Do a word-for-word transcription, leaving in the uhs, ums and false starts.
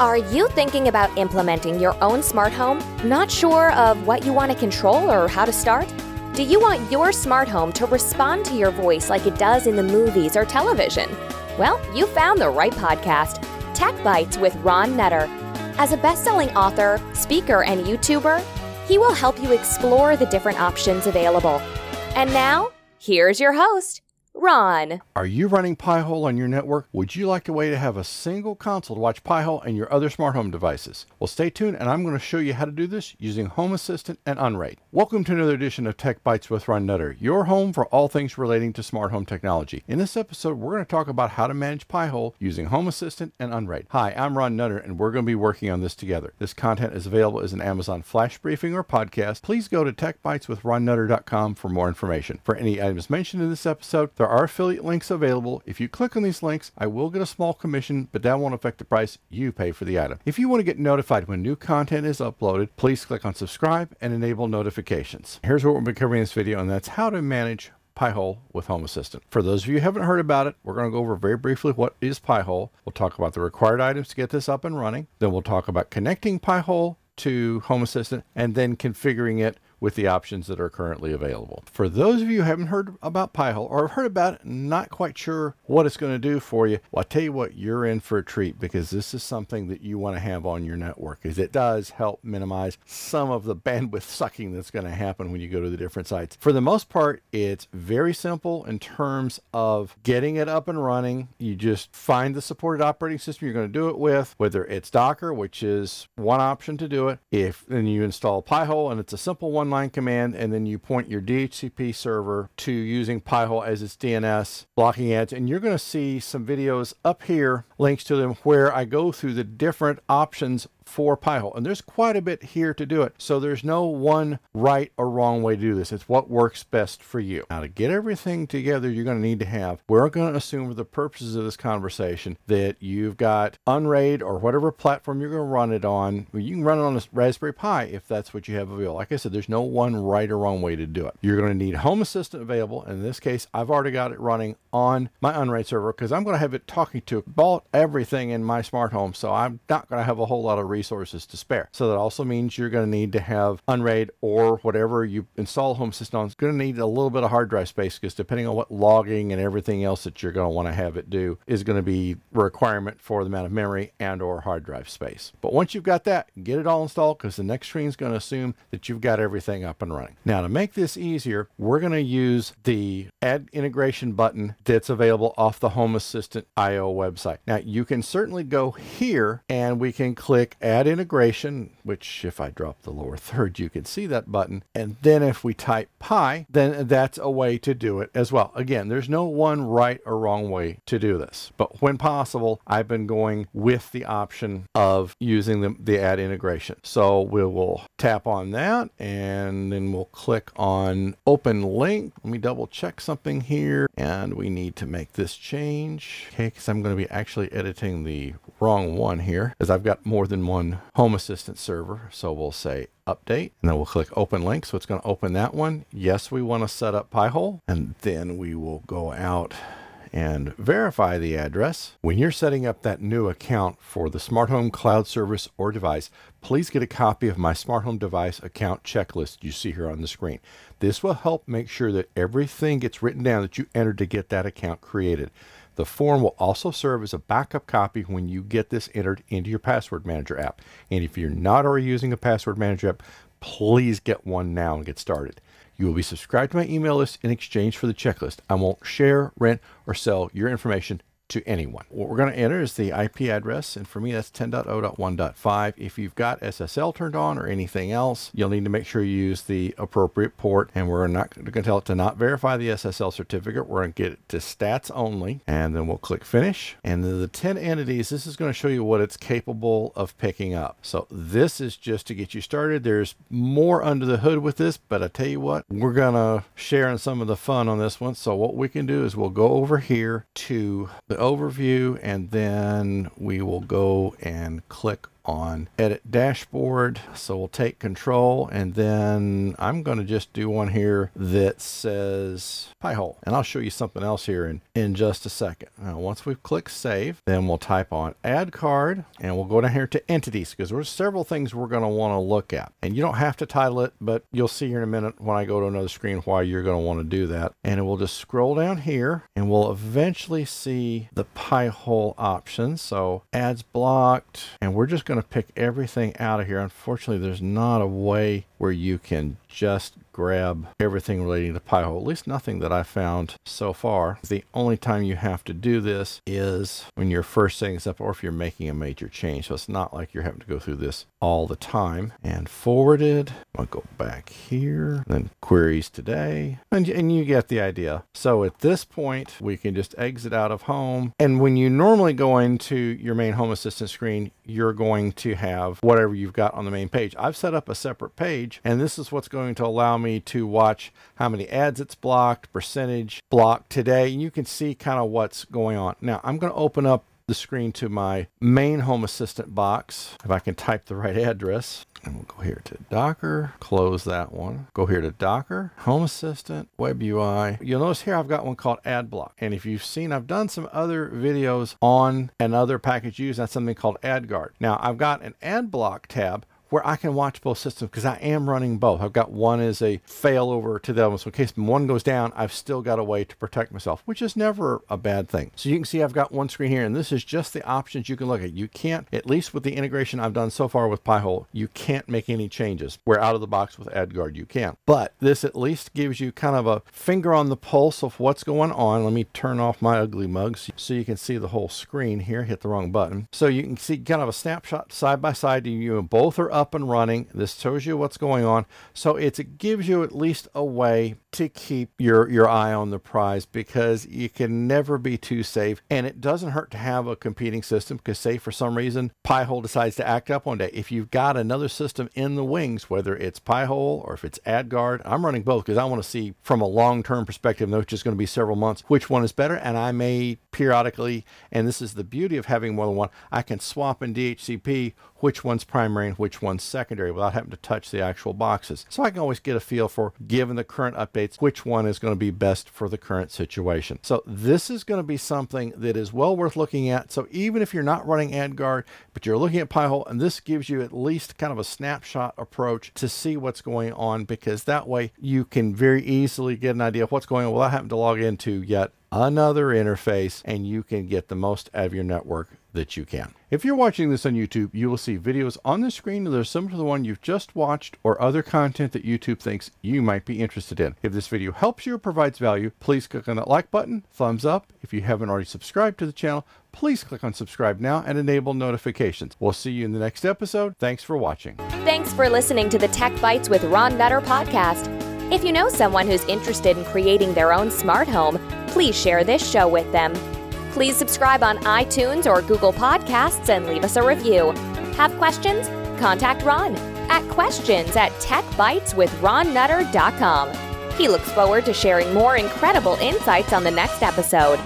Are you thinking about implementing your own smart home? Not sure of what you want to control or how to start? Do you want your smart home to respond to your voice like it does in the movies or television? Well, you found the right podcast, TechBytes with Ron Nutter. As a best-selling author, speaker, and YouTuber, he will help you explore the different options available. And now, here's your host, Ron. Are you running Pi-Hole on your network? Would you like a way to have a single console to watch Pi-Hole and your other smart home devices? Well, stay tuned, and I'm going to show you how to do this using Home Assistant and Unraid. Welcome to another edition of Tech Bytes with Ron Nutter, your home for all things relating to smart home technology. In this episode, we're going to talk about how to manage Pi-Hole using Home Assistant and Unraid. Hi, I'm Ron Nutter, and we're going to be working on this together. This content is available as an Amazon Flash briefing or podcast. Please go to tech bytes with ron nutter dot com for more information. For any items mentioned in this episode, there are Our affiliate links available. If you click on these links, I will get a small commission, but that won't affect the price you pay for the item. If you want to get notified when new content is uploaded, please click on subscribe and enable notifications. Here's what we'll be covering in this video, and that's how to manage Pi-Hole with Home Assistant. For those of you who haven't heard about it, we're going to go over very briefly what is Pi-Hole. We'll talk about the required items to get this up and running. Then we'll talk about connecting Pi-Hole to Home Assistant and then configuring it with the options that are currently available. For those of you who haven't heard about Pi-Hole or have heard about it, not quite sure what it's going to do for you, well, I'll tell you what, you're in for a treat, because this is something that you want to have on your network, because it does help minimize some of the bandwidth sucking that's going to happen when you go to the different sites. For the most part, it's very simple in terms of getting it up and running. You just find the supported operating system you're going to do it with, whether it's Docker, which is one option to do it. If then you install Pi-Hole, and it's a simple one line command, and then you point your D H C P server to using Pi-Hole as its D N S blocking ads, and you're going to see some videos up here, links to them, where I go through the different options for Pi-Hole, and there's quite a bit here to do it. So there's no one right or wrong way to do this. It's what works best for you. Now, to get everything together, you're going to need to have, we're going to assume for the purposes of this conversation that you've got Unraid or whatever platform you're going to run it on. You can run it on a Raspberry Pi if that's what you have available. Like I said, there's no one right or wrong way to do it. You're going to need Home Assistant available. And in this case, I've already got it running on my Unraid server because I'm going to have it talking to about everything in my smart home. So I'm not going to have a whole lot of resources to spare. So that also means you're going to need to have Unraid or whatever you install Home Assistant on. It's going to need a little bit of hard drive space because depending on what logging and everything else that you're going to want to have it do is going to be a requirement for the amount of memory and or hard drive space. But once you've got that, get it all installed because the next screen is going to assume that you've got everything up and running. Now, to make this easier, we're going to use the Add Integration button that's available off the Home Assistant I O website. Now, you can certainly go here and we can click Add Integration, which if I drop the lower third, you can see that button. And then if we type Pi, then that's a way to do it as well. Again, there's no one right or wrong way to do this, but when possible, I've been going with the option of using the, the Add Integration. So we will tap on that and then we'll click on Open Link. Let me double check something here and we need to make this change. Okay, because I'm going to be actually editing the wrong one here because I've got more than one one Home Assistant server. So we'll say update and then we'll click open link. So it's going to open that one. Yes, we want to set up Pi-Hole and then we will go out and verify the address. When you're setting up that new account for the smart home, cloud service, or device, please get a copy of my smart home device account checklist you see here on the screen. This will help make sure that everything gets written down that you entered to get that account created. The form will also serve as a backup copy when you get this entered into your password manager app. And if you're not already using a password manager app, please get one now and get started. You will be subscribed to my email list in exchange for the checklist. I won't share, rent, or sell your information to anyone. What we're going to enter is the I P address, and for me that's ten dot zero dot one dot five. If you've got S S L turned on or anything else, you'll need to make sure you use the appropriate port, and we're not going to tell it to not verify the S S L certificate. We're going to get it to stats only, and then we'll click finish. And then the ten entities, this is going to show you what it's capable of picking up. So this is just to get you started. There's more under the hood with this, but I tell you what, we're going to share in some of the fun on this one. So what we can do is we'll go over here to the overview and then we will go and click on edit dashboard. So we'll take control, and then I'm going to just do one here that says Pi-Hole, and I'll show you something else here in, in just a second. Now, once we've clicked save, then we'll type on AdGuard, and we'll go down here to entities, because there's several things we're going to want to look at, and you don't have to title it, but you'll see here in a minute when I go to another screen why you're going to want to do that. And we'll just scroll down here, and we'll eventually see the Pi-Hole option. So ads blocked, and we're just going to pick everything out of here. Unfortunately, there's not a way where you can just grab everything relating to Pi-Hole, at least nothing that I found so far. The only time you have to do this is when you're first setting this up, or if you're making a major change. So it's not like you're having to go through this all the time. And forwarded, I'll go back here, then queries today, and, and you get the idea. So at this point, we can just exit out of home. And when you normally go into your main Home Assistant screen, you're going to have whatever you've got on the main page. I've set up a separate page, and this is what's going to allow me to watch how many ads it's blocked, percentage blocked today, and you can see kind of what's going on. Now I'm going to open up the screen to my main Home Assistant box, if I can type the right address. And we'll go here to Docker, close that one, go here to Docker, Home Assistant, Web U I. You'll notice here I've got one called AdBlock. And if you've seen, I've done some other videos on another package used, that's something called AdGuard. Now I've got an AdBlock tab where I can watch both systems, because I am running both. I've got one as a failover to the other one. So in case one goes down, I've still got a way to protect myself, which is never a bad thing. So you can see I've got one screen here, and this is just the options you can look at. You can't, at least with the integration I've done so far with Pi-Hole, you can't make any changes. Where out of the box with AdGuard, you can. But this at least gives you kind of a finger on the pulse of what's going on. Let me turn off my ugly mug so you can see the whole screen here. Hit the wrong button. So you can see kind of a snapshot side by side. You and both are up up and running. This tells you what's going on. So it's, it gives you at least a way to keep your, your eye on the prize, because you can never be too safe. And it doesn't hurt to have a competing system, because say for some reason Pi-Hole decides to act up one day, if you've got another system in the wings, whether it's Pi-Hole or if it's AdGuard, I'm running both because I want to see from a long-term perspective, which is going to be several months, which one is better. And I may periodically, and this is the beauty of having more than one, I can swap in D H C P which one's primary and which one's secondary without having to touch the actual boxes. So I can always get a feel for, given the current updates, which one is going to be best for the current situation. So this is going to be something that is well worth looking at. So even if you're not running AdGuard, but you're looking at Pi-Hole, and this gives you at least kind of a snapshot approach to see what's going on, because that way you can very easily get an idea of what's going on without having to log into yet another interface, and you can get the most out of your network that you can. If you're watching this on YouTube, you will see videos on the screen that are similar to the one you've just watched, or other content that YouTube thinks you might be interested in. If this video helps you or provides value, please click on that like button, thumbs up. If you haven't already subscribed to the channel, please click on subscribe now and enable notifications. We'll see you in the next episode. Thanks for watching. Thanks for listening to the TechBytes with Ron Nutter podcast. If you know someone who's interested in creating their own smart home, please share this show with them. Please subscribe on iTunes or Google Podcasts and leave us a review. Have questions? Contact Ron at questions at techbytes with ron nutter dot com. He looks forward to sharing more incredible insights on the next episode.